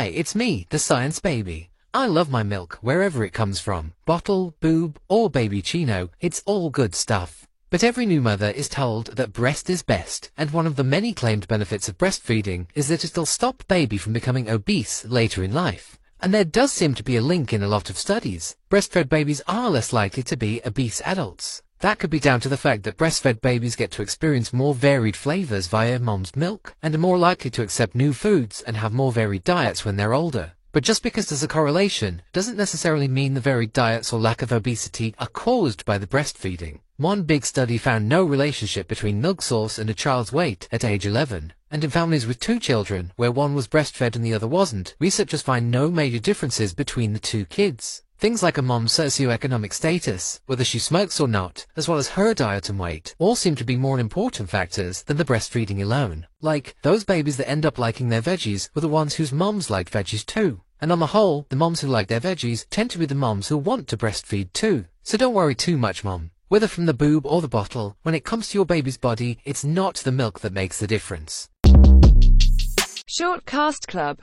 Hi, it's me, the Science Baby. I love my milk wherever it comes from, bottle, boob, or baby chino, it's all good stuff. But every new mother is told that breast is best, and one of the many claimed benefits of breastfeeding is that it'll stop baby from becoming obese later in life. And there does seem to be a link in a lot of studies. Breastfed babies are less likely to be obese adults. That could be down to the fact that breastfed babies get to experience more varied flavors via mom's milk and are more likely to accept new foods and have more varied diets when they're older. But just because there's a correlation doesn't necessarily mean the varied diets or lack of obesity are caused by the breastfeeding. One big study found no relationship between milk source and a child's weight at age 11. And in families with two children, where one was breastfed and the other wasn't, researchers find no major differences between the two kids. Things like a mom's socioeconomic status, whether she smokes or not, as well as her diet and weight, all seem to be more important factors than the breastfeeding alone. Like, those babies that end up liking their veggies were the ones whose moms liked veggies too. And on the whole, the moms who like their veggies tend to be the moms who want to breastfeed too. So don't worry too much, Mom. Whether from the boob or the bottle, when it comes to your baby's body, it's not the milk that makes the difference. Short Cast Club.